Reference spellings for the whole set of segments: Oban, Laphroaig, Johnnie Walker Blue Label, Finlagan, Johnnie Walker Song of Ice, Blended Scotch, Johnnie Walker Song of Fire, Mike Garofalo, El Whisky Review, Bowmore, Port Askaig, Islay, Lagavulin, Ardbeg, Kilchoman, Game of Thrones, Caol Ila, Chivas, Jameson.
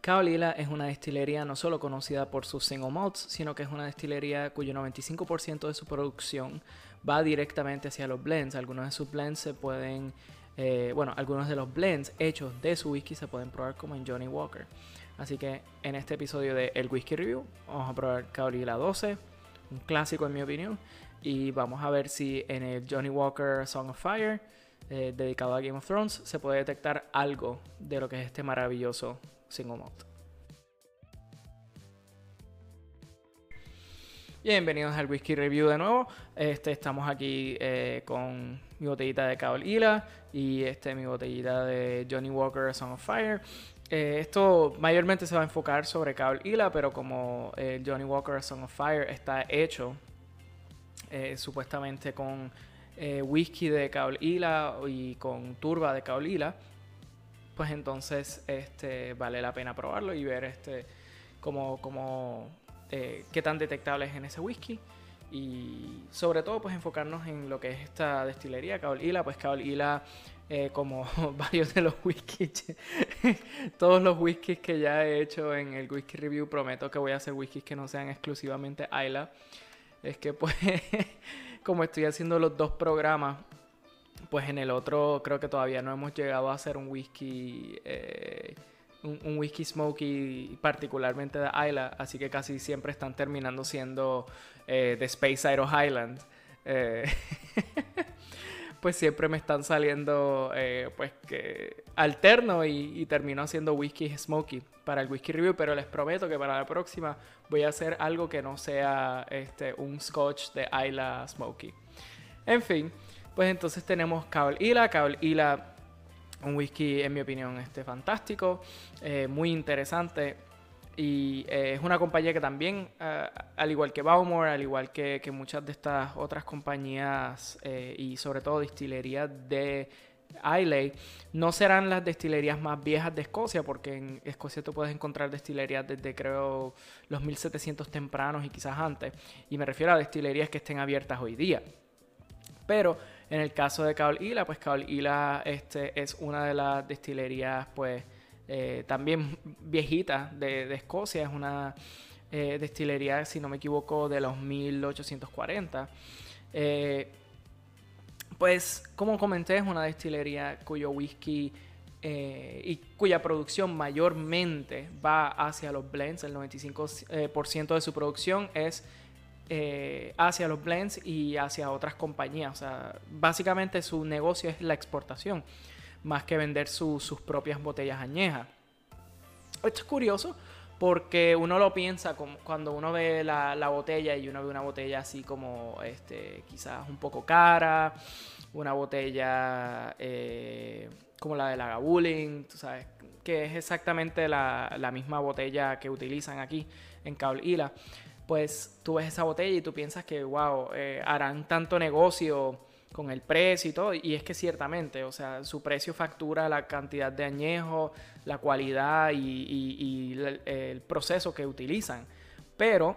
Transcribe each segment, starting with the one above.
Caol Ila es una destilería no solo conocida por sus single malts, sino que es una destilería cuyo 95% de su producción va directamente hacia los blends. Algunos de sus blends se pueden, algunos de los blends hechos de su whisky se pueden probar como en Johnnie Walker. Así que en este episodio de El Whisky Review vamos a probar Caol Ila 12, un clásico en mi opinión, y vamos a ver si en el Johnnie Walker Song of Fire, dedicado a Game of Thrones, se puede detectar algo de lo que es este maravilloso single malt. Bienvenidos al Whisky Review de nuevo. Estamos aquí con mi botellita de Caol Ila y mi botellita de Johnnie Walker Song of Fire. Esto mayormente se va a enfocar sobre Caol Ila, pero como Johnnie Walker Song of Fire está hecho supuestamente con whisky de Caol Ila y con turba de Caol Ila, pues entonces vale la pena probarlo y ver qué tan detectable es en ese whisky, y sobre todo pues enfocarnos en lo que es esta destilería Caol Ila. Pues Caol Ila, como varios de los whiskies, todos los whiskies que ya he hecho en el Whisky Review, prometo que voy a hacer whiskies que no sean exclusivamente Islay. Es que pues como estoy haciendo los dos programas, pues en el otro creo que todavía no hemos llegado a hacer un whisky, un whisky smoky particularmente de Islay, así que casi siempre están terminando siendo de Space Idaho Highland. Pues siempre me están saliendo pues que alterno y termino haciendo whisky smoky para el Whisky Review, pero les prometo que para la próxima voy a hacer algo que no sea un Scotch de Islay smoky. En fin, pues entonces tenemos Caol Ila. Caol Ila, un whisky en mi opinión fantástico, muy interesante, y es una compañía que también, al igual que Bowmore, al igual que muchas de estas otras compañías y sobre todo destilerías de Islay, no serán las destilerías más viejas de Escocia, porque en Escocia tú puedes encontrar destilerías desde creo los 1700 tempranos y quizás antes, y me refiero a destilerías que estén abiertas hoy día. Pero en el caso de Caol Ila, pues Caol Ila es una de las destilerías pues también viejita de Escocia. Es una destilería, si no me equivoco, de los 1840. Pues como comenté, es una destilería cuyo whisky y cuya producción mayormente va hacia los blends. El 95% de su producción es hacia los blends y hacia otras compañías. O sea, básicamente su negocio es la exportación, más que vender sus propias botellas añejas. Esto es curioso porque uno lo piensa cuando uno ve la botella, y uno ve una botella así como quizás un poco cara, una botella como la de Lagavulin, tú sabes, que es exactamente la misma botella que utilizan aquí en Caol Ila. Pues tú ves esa botella y tú piensas que wow, harán tanto negocio con el precio y todo, y es que ciertamente, o sea, su precio factura la cantidad de añejo, la cualidad y el proceso que utilizan, pero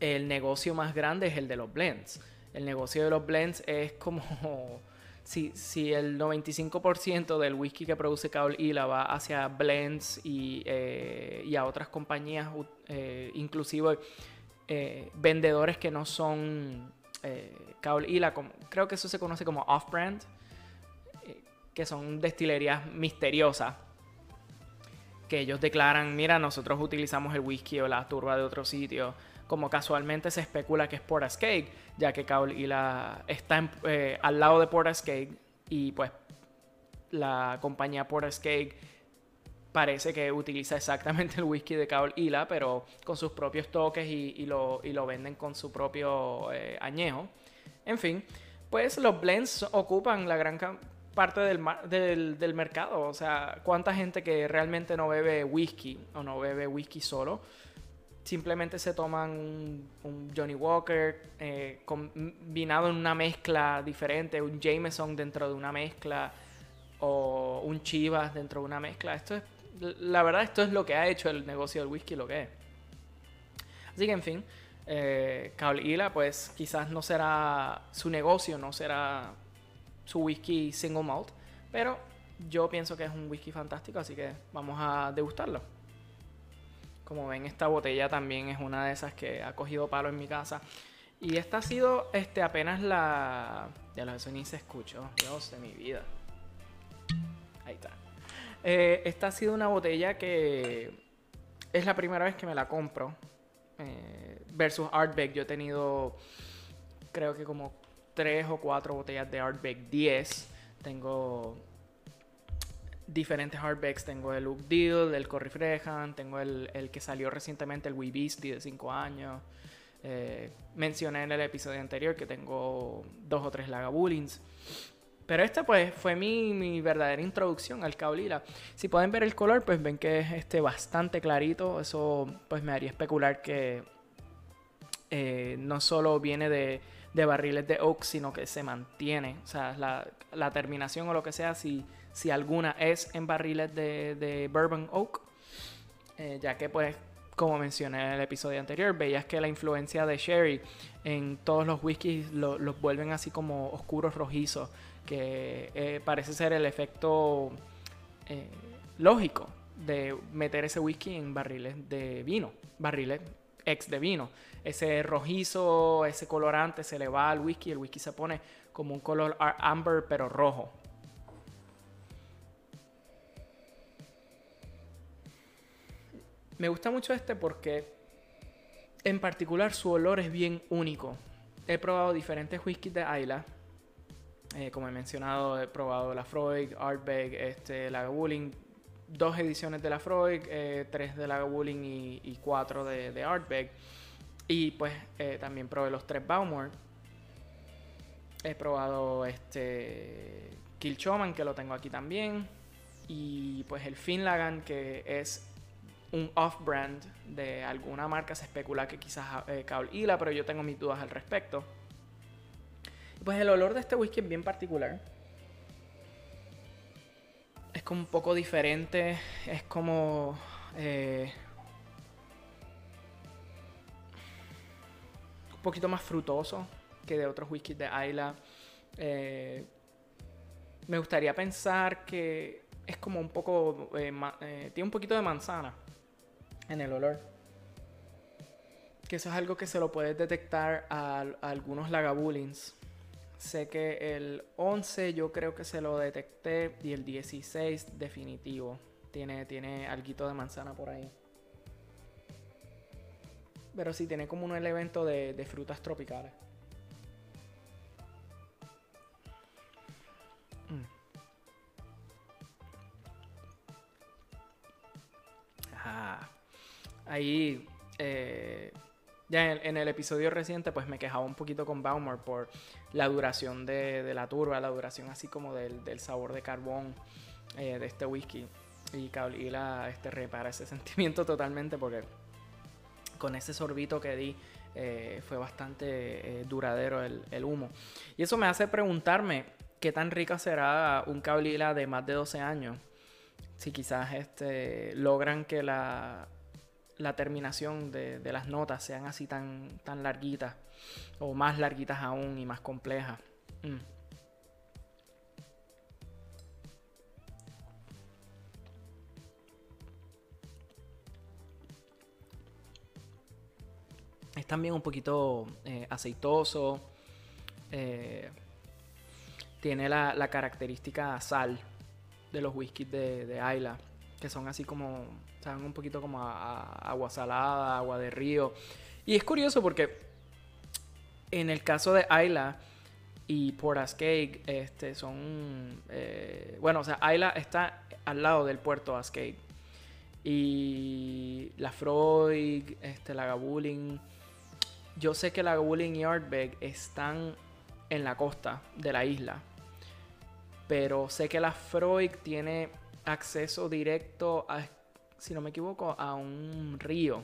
el negocio más grande es el de los blends. El negocio de los blends es como si el 95% del whisky que produce Caol Ila va hacia blends y a otras compañías, inclusive vendedores que no son Caol Ila, creo que eso se conoce como off-brand, que son destilerías misteriosas que ellos declaran: mira, nosotros utilizamos el whisky o la turba de otro sitio, como casualmente se especula que es Port Askaig, ya que Caol Ila está al lado de Port Askaig, y pues la compañía Port Askaig parece que utiliza exactamente el whisky de Caol Ila, pero con sus propios toques y lo venden con su propio añejo. En fin, pues los blends ocupan la gran parte del mercado. O sea, cuánta gente que realmente no bebe whisky, o no bebe whisky solo, simplemente se toman un Johnnie Walker combinado en una mezcla diferente, un Jameson dentro de una mezcla, o un Chivas dentro de una mezcla. La verdad, esto es lo que ha hecho el negocio del whisky lo que es. Así que, en fin, Caol Ila, pues quizás no será su negocio, no será su whisky single malt, pero yo pienso que es un whisky fantástico, así que vamos a degustarlo. Como ven, esta botella también es una de esas que ha cogido palo en mi casa. Y esta ha sido apenas la... Ya lo eso ni se escuchó. Dios de mi vida. Ahí está. Esta ha sido una botella que es la primera vez que me la compro. Versus Ardbeg. Yo he tenido creo que como 3 o 4 botellas de Ardbeg 10. Tengo diferentes Ardbegs. Tengo el Oak Deal, el Corrie Freehan. Tengo el que salió recientemente, el Wee Beastie de 5 años. Mencioné en el episodio anterior que tengo 2 o 3 Lagavulins. Pero esta pues fue mi verdadera introducción al Caol Ila. Si pueden ver el color, pues ven que es bastante clarito. Eso pues me haría especular que no solo viene de barriles de oak, sino que se mantiene. O sea, la terminación o lo que sea, si alguna es en barriles de bourbon oak. Ya que pues, como mencioné en el episodio anterior, veías que la influencia de sherry en todos los whiskies los vuelven así como oscuros rojizos, que parece ser el efecto lógico de meter ese whisky en barriles de vino, barriles ex de vino. Ese rojizo, ese colorante se le va al whisky, el whisky se pone como un color amber pero rojo. Me gusta mucho porque en particular su olor es bien único. He probado diferentes whiskies de Islay. Como he mencionado, he probado Laphroaig, Ardbeg, Lagavulin. 2 ediciones de Laphroaig, 3 de Lagavulin y 4 de Ardbeg. Y pues también probé los 3 Bowmore. He probado Kilchoman, que lo tengo aquí también. Y pues el Finlagan, que es un off-brand de alguna marca. Se especula que quizás Caol Ila, pero yo tengo mis dudas al respecto. Pues el olor de este whisky es bien particular. Es como un poco diferente. Es como... un poquito más frutoso que de otros whiskies de Islay. Me gustaría pensar que es como un poco... tiene un poquito de manzana en el olor, que eso es algo que se lo puedes detectar a algunos Lagavulins. Sé que el 11 yo creo que se lo detecté, y el 16 definitivo tiene alguito de manzana por ahí, pero sí tiene como un elemento de frutas tropicales. Ahí, ya en el episodio reciente, pues me quejaba un poquito con Bowmore por la duración de la turba, la duración así como del sabor de carbón de este whisky. Y Caol Ila repara ese sentimiento totalmente, porque con ese sorbito que di fue bastante duradero el humo. Y eso me hace preguntarme qué tan rica será un Caol Ila de más de 12 años. Si quizás logran que la terminación de las notas sean así tan larguitas, o más larguitas aún y más complejas. Es también un poquito aceitoso. Tiene la característica sal de los whiskies de Islay, que son así como, saben un poquito como a agua salada, agua de río. Y es curioso porque en el caso de Islay y Port Askaig, son... bueno, o sea, Islay está al lado del puerto Askaig. Y Laphroaig, Lagavulin... Yo sé que Lagavulin y Ardbeg están en la costa de la isla, pero sé que Laphroaig tiene acceso directo a, si no me equivoco, a un río.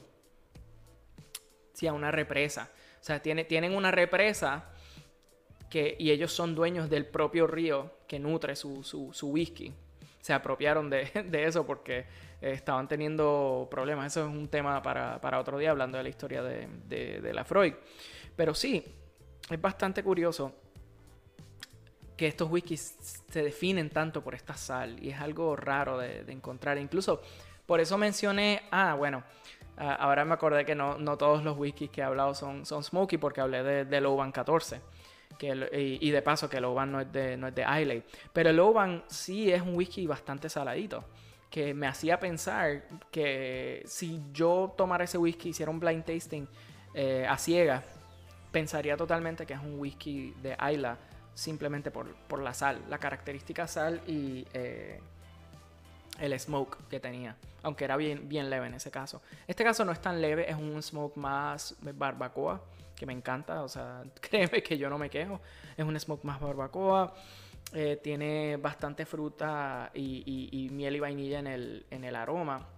Sí, a una represa. O sea, tienen una represa y ellos son dueños del propio río que nutre su whisky. Se apropiaron de eso porque estaban teniendo problemas. Eso es un tema para otro día, hablando de la historia de Laphroaig. Pero sí, es bastante curioso que estos whiskies se definen tanto por esta sal, y es algo raro de encontrar. Incluso por eso mencioné, bueno, Ahora me acordé que no todos los whiskies que he hablado son smoky, porque hablé del Oban 14. Y de paso que el Oban no es de Islay. Pero el Oban sí es un whisky bastante saladito, que me hacía pensar que si yo tomara ese whisky, hiciera un blind tasting a ciegas, pensaría totalmente que es un whisky de Islay, simplemente por la sal, la característica sal y el smoke que tenía, aunque era bien, bien leve en ese caso. Este caso no es tan leve, es un smoke más barbacoa, que me encanta, o sea, créeme que yo no me quejo, es un smoke más barbacoa. Tiene bastante fruta y miel y vainilla en el aroma.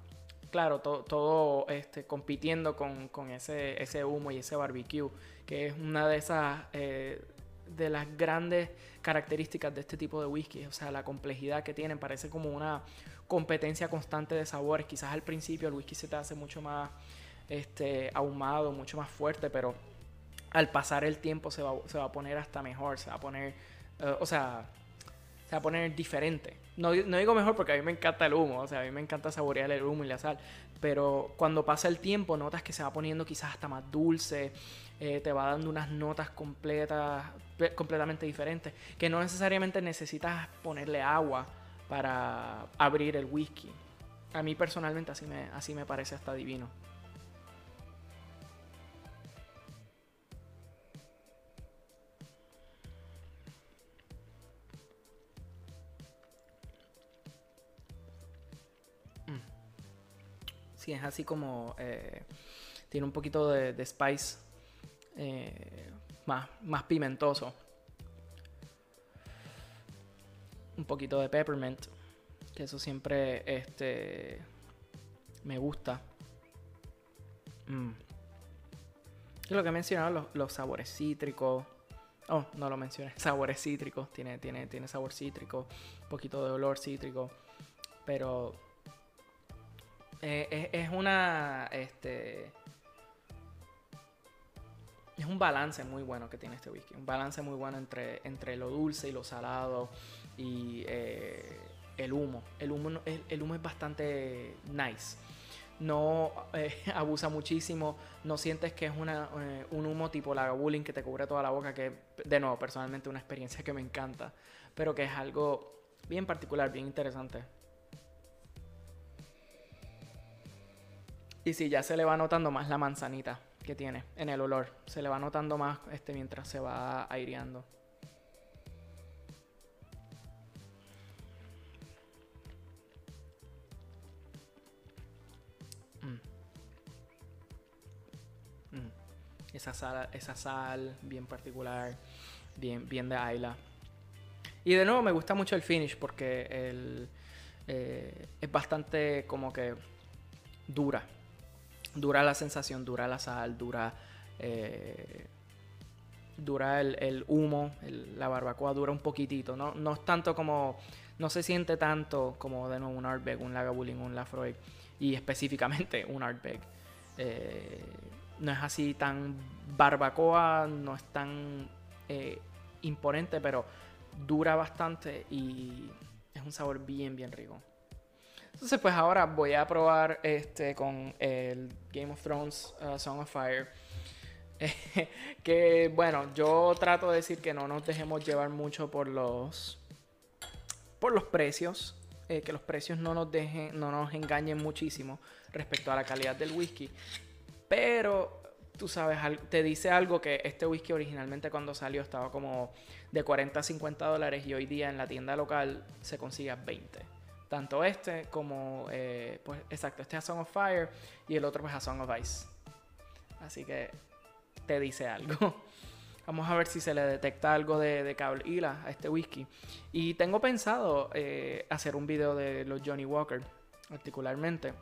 Claro, todo compitiendo con ese humo y ese barbecue, que es una de esas de las grandes características de este tipo de whisky. O sea, la complejidad que tienen, parece como una competencia constante de sabores. Quizás al principio el whisky se te hace mucho más ahumado, mucho más fuerte, pero al pasar el tiempo se va a poner hasta mejor, se va a poner... se va a poner diferente. No digo mejor porque a mí me encanta el humo, o sea, a mí me encanta saborear el humo y la sal, pero cuando pasa el tiempo notas que se va poniendo quizás hasta más dulce, te va dando unas notas completamente diferentes, que no necesariamente necesitas ponerle agua para abrir el whisky. A mí personalmente así me parece hasta divino. Sí, es así como tiene un poquito de spice más pimentoso. Un poquito de peppermint, que eso siempre me gusta. Es lo que he mencionado, los sabores cítricos. Oh, no lo mencioné, sabores cítricos. Tiene sabor cítrico, un poquito de olor cítrico, pero... es una... es un balance muy bueno que tiene este whisky. Un balance muy bueno entre lo dulce y lo salado. Y el humo. El humo es bastante nice. No abusa muchísimo. No sientes que es un humo tipo Lagavulin que te cubre toda la boca. Que, de nuevo, personalmente una experiencia que me encanta. Pero que es algo bien particular, bien interesante. Y sí, ya se le va notando más la manzanita que tiene en el olor. Se le va notando más mientras se va aireando. Esa sal bien particular, bien de Islay. Y de nuevo me gusta mucho el finish porque es bastante como que dura. Dura la sensación, dura la sal, dura el humo, la barbacoa dura un poquitito. No es tanto como, no se siente tanto como de nuevo un Ardbeg, un Lagavulin, un Laphroaig y específicamente un Ardbeg. No es así tan barbacoa, no es tan imponente, pero dura bastante y es un sabor bien, bien rico. Entonces pues ahora voy a probar con el Game of Thrones Song of Fire. Que bueno, yo trato de decir que no nos dejemos llevar mucho por los precios. Que los precios no nos engañen muchísimo respecto a la calidad del whisky. Pero tú sabes, te dice algo que este whisky originalmente cuando salió estaba como de 40 a 50 dólares y hoy día en la tienda local se consigue a 20. Tanto este como, pues exacto, este es a Song of Fire y el otro pues a Song of Ice. Así que te dice algo. Vamos a ver si se le detecta algo de Caol Ila a este whisky. Y tengo pensado hacer un video de los Johnnie Walker, particularmente.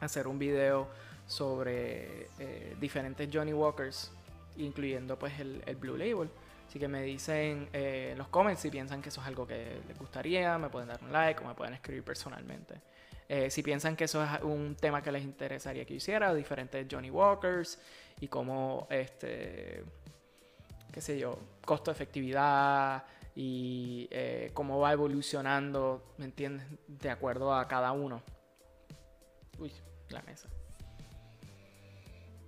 Hacer un video sobre diferentes Johnnie Walkers, incluyendo pues el Blue Label. Así que me dicen en los comments si piensan que eso es algo que les gustaría, me pueden dar un like o me pueden escribir personalmente. Si piensan que eso es un tema que les interesaría que yo hiciera, diferentes Johnnie Walkers y cómo, qué sé yo, costo efectividad y cómo va evolucionando, ¿me entiendes? De acuerdo a cada uno. Uy, la mesa.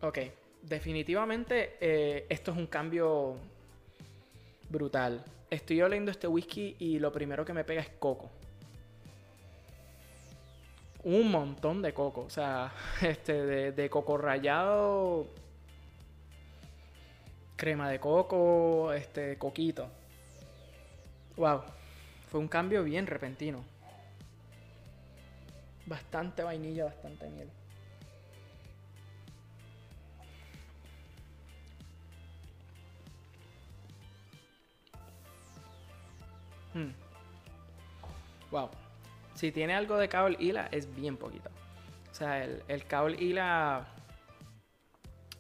Ok, definitivamente esto es un cambio brutal. Estoy oliendo este whisky y lo primero que me pega es coco. Un montón de coco, o sea, de coco rallado, crema de coco, coquito. Wow, fue un cambio bien repentino. Bastante vainilla, bastante miel. Wow. Si tiene algo de Caol Ila, es bien poquito. O sea, el Caol Ila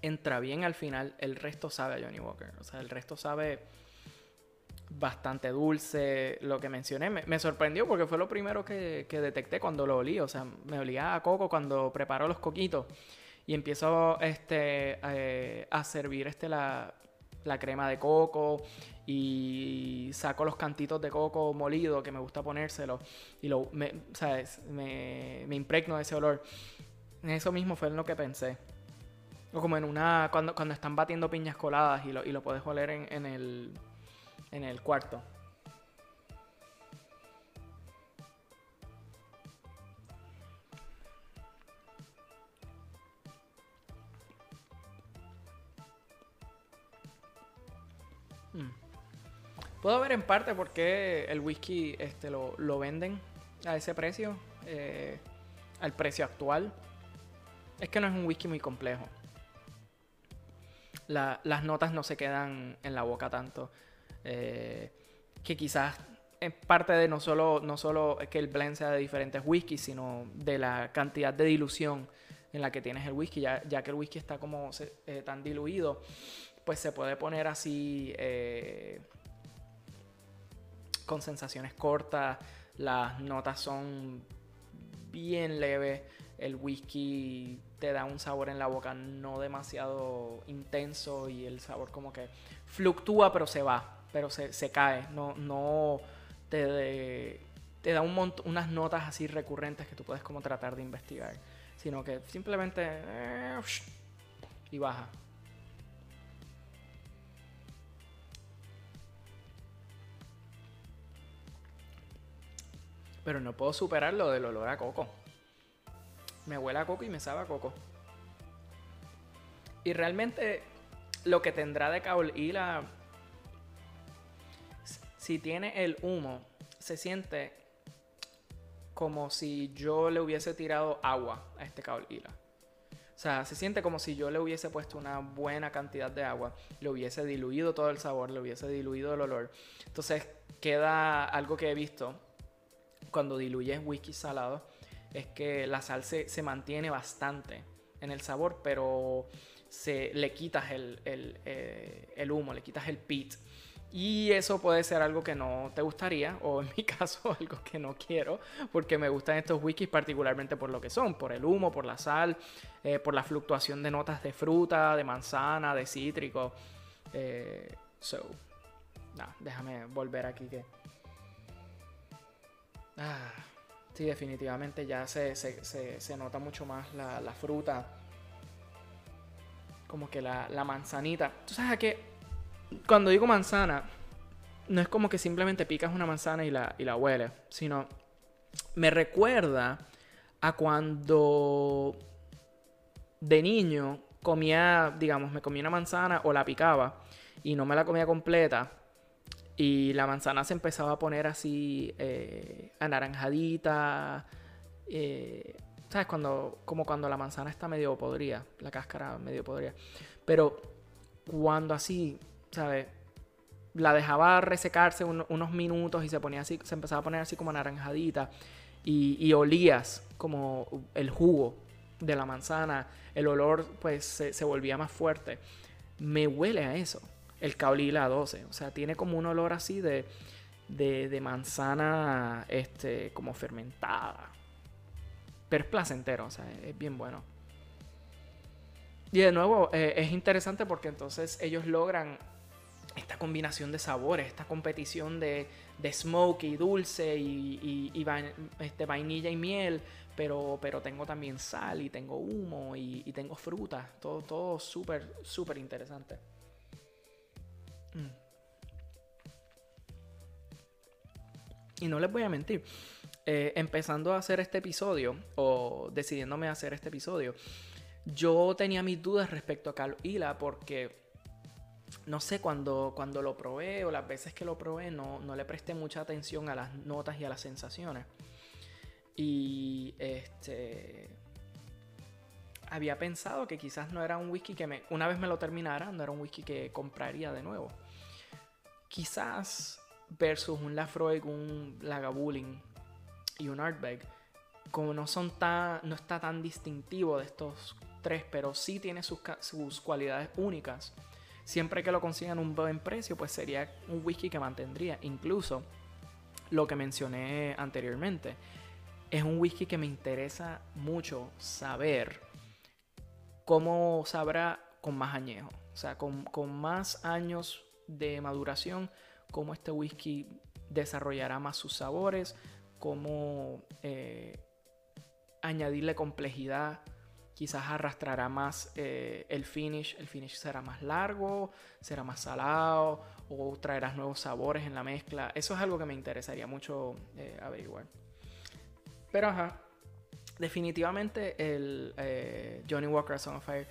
entra bien al final. El resto sabe a Johnnie Walker. O sea, el resto sabe bastante dulce. Lo que mencioné me sorprendió porque fue lo primero que detecté cuando lo olí. O sea, me olía a coco cuando preparo los coquitos. Y empiezo a servir la crema de coco y saco los cantitos de coco molido que me gusta ponérselo y me impregno de ese olor. Eso mismo fue en lo que pensé. O como en cuando están batiendo piñas coladas y lo puedes oler en el cuarto. Puedo ver en parte por qué el whisky lo venden a ese precio, al precio actual. Es que no es un whisky muy complejo. Las notas no se quedan en la boca tanto. Que quizás es parte de no solo que el blend sea de diferentes whiskies, sino de la cantidad de dilución en la que tienes el whisky. Ya que el whisky está como tan diluido, pues se puede poner así... con sensaciones cortas, las notas son bien leves, el whisky te da un sabor en la boca no demasiado intenso y el sabor como que fluctúa pero se va, pero se cae, no te da unas notas así recurrentes que tú puedes como tratar de investigar, sino que simplemente y baja. Pero no puedo superar lo del olor a coco. Me huele a coco y me sabe a coco. Y realmente lo que tendrá de Caol Ila, si tiene el humo, se siente como si yo le hubiese tirado agua a este Caol Ila. O sea, se siente como si yo le hubiese puesto una buena cantidad de agua, le hubiese diluido todo el sabor, le hubiese diluido el olor. Entonces queda algo que he visto. Cuando diluyes whisky salado es que la sal se mantiene bastante en el sabor, pero le quitas el humo, le quitas el peat, y eso puede ser algo que no te gustaría, o en mi caso algo que no quiero, porque me gustan estos whiskies particularmente por lo que son, por el humo, por la sal, por la fluctuación de notas de fruta, de manzana, de cítrico. Déjame volver aquí que... sí, definitivamente ya se nota mucho más la fruta. Como que la manzanita. Tú sabes que cuando digo manzana, no es como que simplemente picas una manzana y la hueles, sino me recuerda a cuando de niño comía, digamos, me comía una manzana o la picaba y no me la comía completa. Y la manzana se empezaba a poner así anaranjadita. ¿Sabes? Como cuando la manzana está medio podrida. La cáscara medio podrida. Pero cuando así, ¿sabes? La dejaba resecarse unos minutos y se ponía así, se empezaba a poner así como anaranjadita. Y olías como el jugo de la manzana. El olor pues se volvía más fuerte. Me huele a eso el Caol Ila 12, o sea, tiene como un olor así de manzana como fermentada. Pero es placentero, o sea, es bien bueno. Y de nuevo, es interesante porque entonces ellos logran esta combinación de sabores, esta competición de smoky, dulce y vainilla y miel, Pero tengo también sal y tengo humo y tengo fruta. Todo súper, súper interesante. Y no les voy a mentir, empezando a hacer este episodio, o decidiéndome a hacer este episodio, yo tenía mis dudas respecto a Caol Ila porque, no sé, cuando lo probé o las veces que lo probé no le presté mucha atención a las notas y a las sensaciones. Y había pensado que quizás no era un whisky que una vez me lo terminara, no era un whisky que compraría de nuevo. Quizás versus un Laphroaig, un Lagavulin y un Ardbeg, como no está tan distintivo de estos tres, pero sí tiene sus cualidades únicas. Siempre que lo consigan a un buen precio, pues sería un whisky que mantendría. Incluso lo que mencioné anteriormente. Es un whisky que me interesa mucho saber cómo sabrá con más añejo. O sea, con más años de maduración, cómo este whisky desarrollará más sus sabores, cómo añadirle complejidad, quizás arrastrará más el finish. El finish será más largo, será más salado o traerás nuevos sabores en la mezcla. Eso es algo que me interesaría mucho averiguar. Pero ajá, definitivamente el Johnnie Walker Song of Fire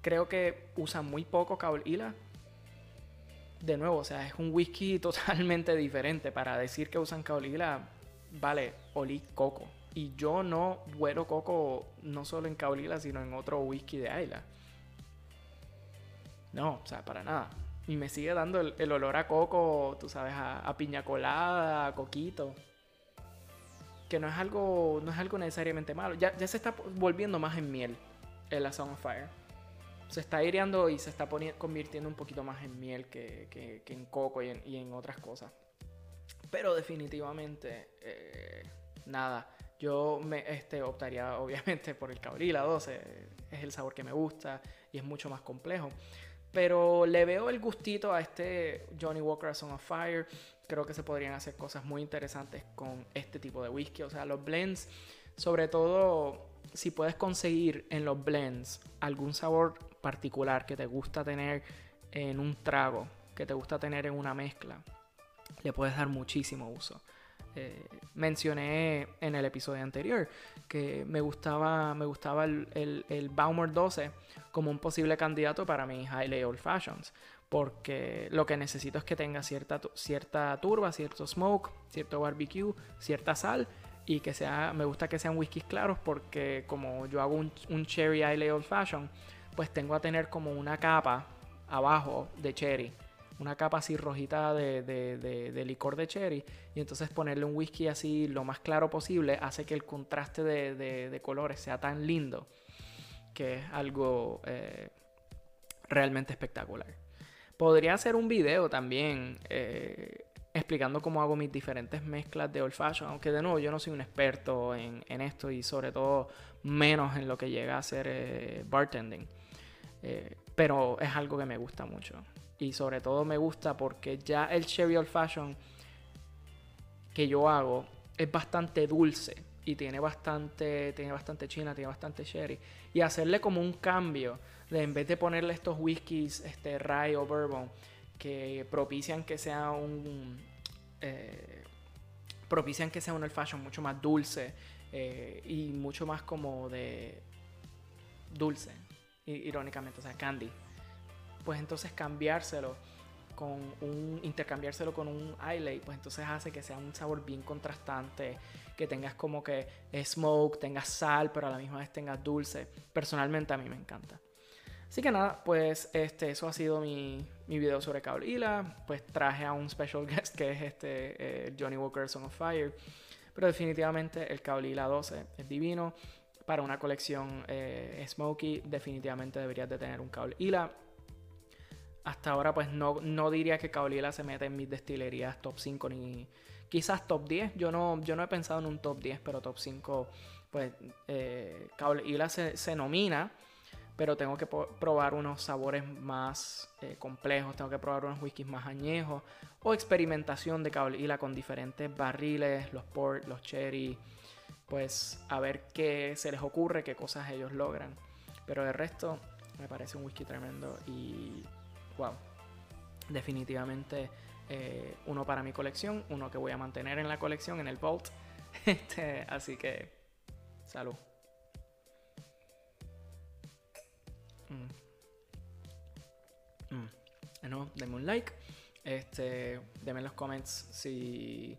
creo que usa muy poco Caol Ila. De nuevo, o sea, es un whisky totalmente diferente. Para decir que usan Caol Ila, vale, olí coco. Y yo no huelo coco no solo en Caol Ila, sino en otro whisky de Islay. No, o sea, para nada. Y me sigue dando el olor a coco, tú sabes, a piña colada, a coquito. Que no es algo necesariamente malo. Ya se está volviendo más en miel en la Song of Fire. Se está aireando y se está convirtiendo un poquito más en miel que en coco y en otras cosas. Pero definitivamente, nada. Yo optaría obviamente por el Caol Ila 12. Es el sabor que me gusta y es mucho más complejo. Pero le veo el gustito a este Johnnie Walker Song of Fire. Creo que se podrían hacer cosas muy interesantes con este tipo de whisky. O sea, los blends, sobre todo si puedes conseguir en los blends algún sabor particular que te gusta tener en un trago, que te gusta tener en una mezcla, le puedes dar muchísimo uso. Mencioné en el episodio anterior que me gustaba el Bowmore 12 como un posible candidato para mis Islay Old Fashions. Porque lo que necesito es que tenga cierta turba, cierto smoke, cierto barbecue, cierta sal. Y que me gusta que sean whiskies claros porque como yo hago un Cherry Islay Old Fashion, pues tengo a tener como una capa abajo de cherry. Una capa así rojita de licor de cherry. Y entonces ponerle un whisky así lo más claro posible hace que el contraste de colores sea tan lindo. Que es algo realmente espectacular. Podría hacer un video también explicando cómo hago mis diferentes mezclas de Old Fashion, aunque de nuevo yo no soy un experto en esto y sobre todo menos en lo que llega a ser bartending, pero es algo que me gusta mucho y sobre todo me gusta porque ya el Sherry Old Fashion que yo hago es bastante dulce y tiene bastante china, tiene bastante sherry y hacerle como un cambio de en vez de ponerle estos whiskies rye o bourbon que propician que sea un old fashion mucho más dulce y mucho más como de dulce irónicamente, o sea candy, pues entonces intercambiárselo con un Islay, pues entonces hace que sea un sabor bien contrastante, que tengas como que smoke, tengas sal, pero a la misma vez tengas dulce. Personalmente a mí me encanta. Así que nada, pues eso ha sido mi video sobre Caol Ila. Pues traje a un special guest que es Johnnie Walker Song of Fire, pero definitivamente el Caol Ila 12 es divino. Para una colección smoky definitivamente deberías de tener un Caol Ila. Hasta ahora pues no diría que Caol Ila se mete en mis destilerías top 5 ni quizás top 10. Yo no he pensado en un top 10, pero top 5 pues Caol Ila se nomina, pero tengo que probar unos sabores más complejos, tengo que probar unos whiskies más añejos o experimentación de Caol Ila con diferentes barriles, los port, los cherry pues a ver qué se les ocurre, qué cosas ellos logran. Pero el resto me parece un whisky tremendo y wow, definitivamente uno para mi colección, uno que voy a mantener en la colección, en el vault. Así que salud. No, denme un like, denme en los comments si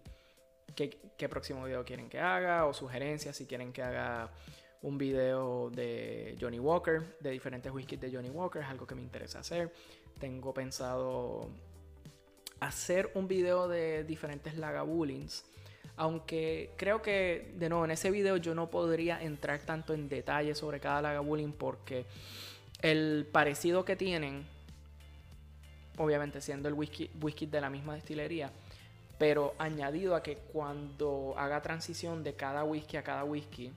qué próximo video quieren que haga, o sugerencias si quieren que haga un video de Johnnie Walker, de diferentes whiskies de Johnnie Walker. Es algo que me interesa hacer. Tengo pensado hacer un video de diferentes Lagavulins, aunque creo que, de nuevo, en ese video yo no podría entrar tanto en detalle sobre cada Lagavulin porque el parecido que tienen, obviamente siendo el whisky de la misma destilería, pero añadido a que cuando haga transición de cada whisky a cada whisky,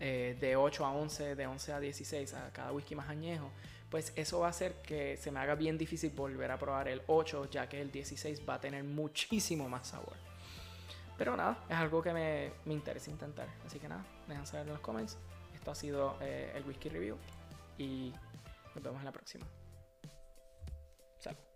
de 8 a 11, de 11 a 16, a cada whisky más añejo, pues eso va a hacer que se me haga bien difícil volver a probar el 8, ya que el 16 va a tener muchísimo más sabor. Pero nada, es algo que me interesa intentar. Así que nada, dejan saber en los comments. Esto ha sido el Whisky Review y nos vemos en la próxima. Salud.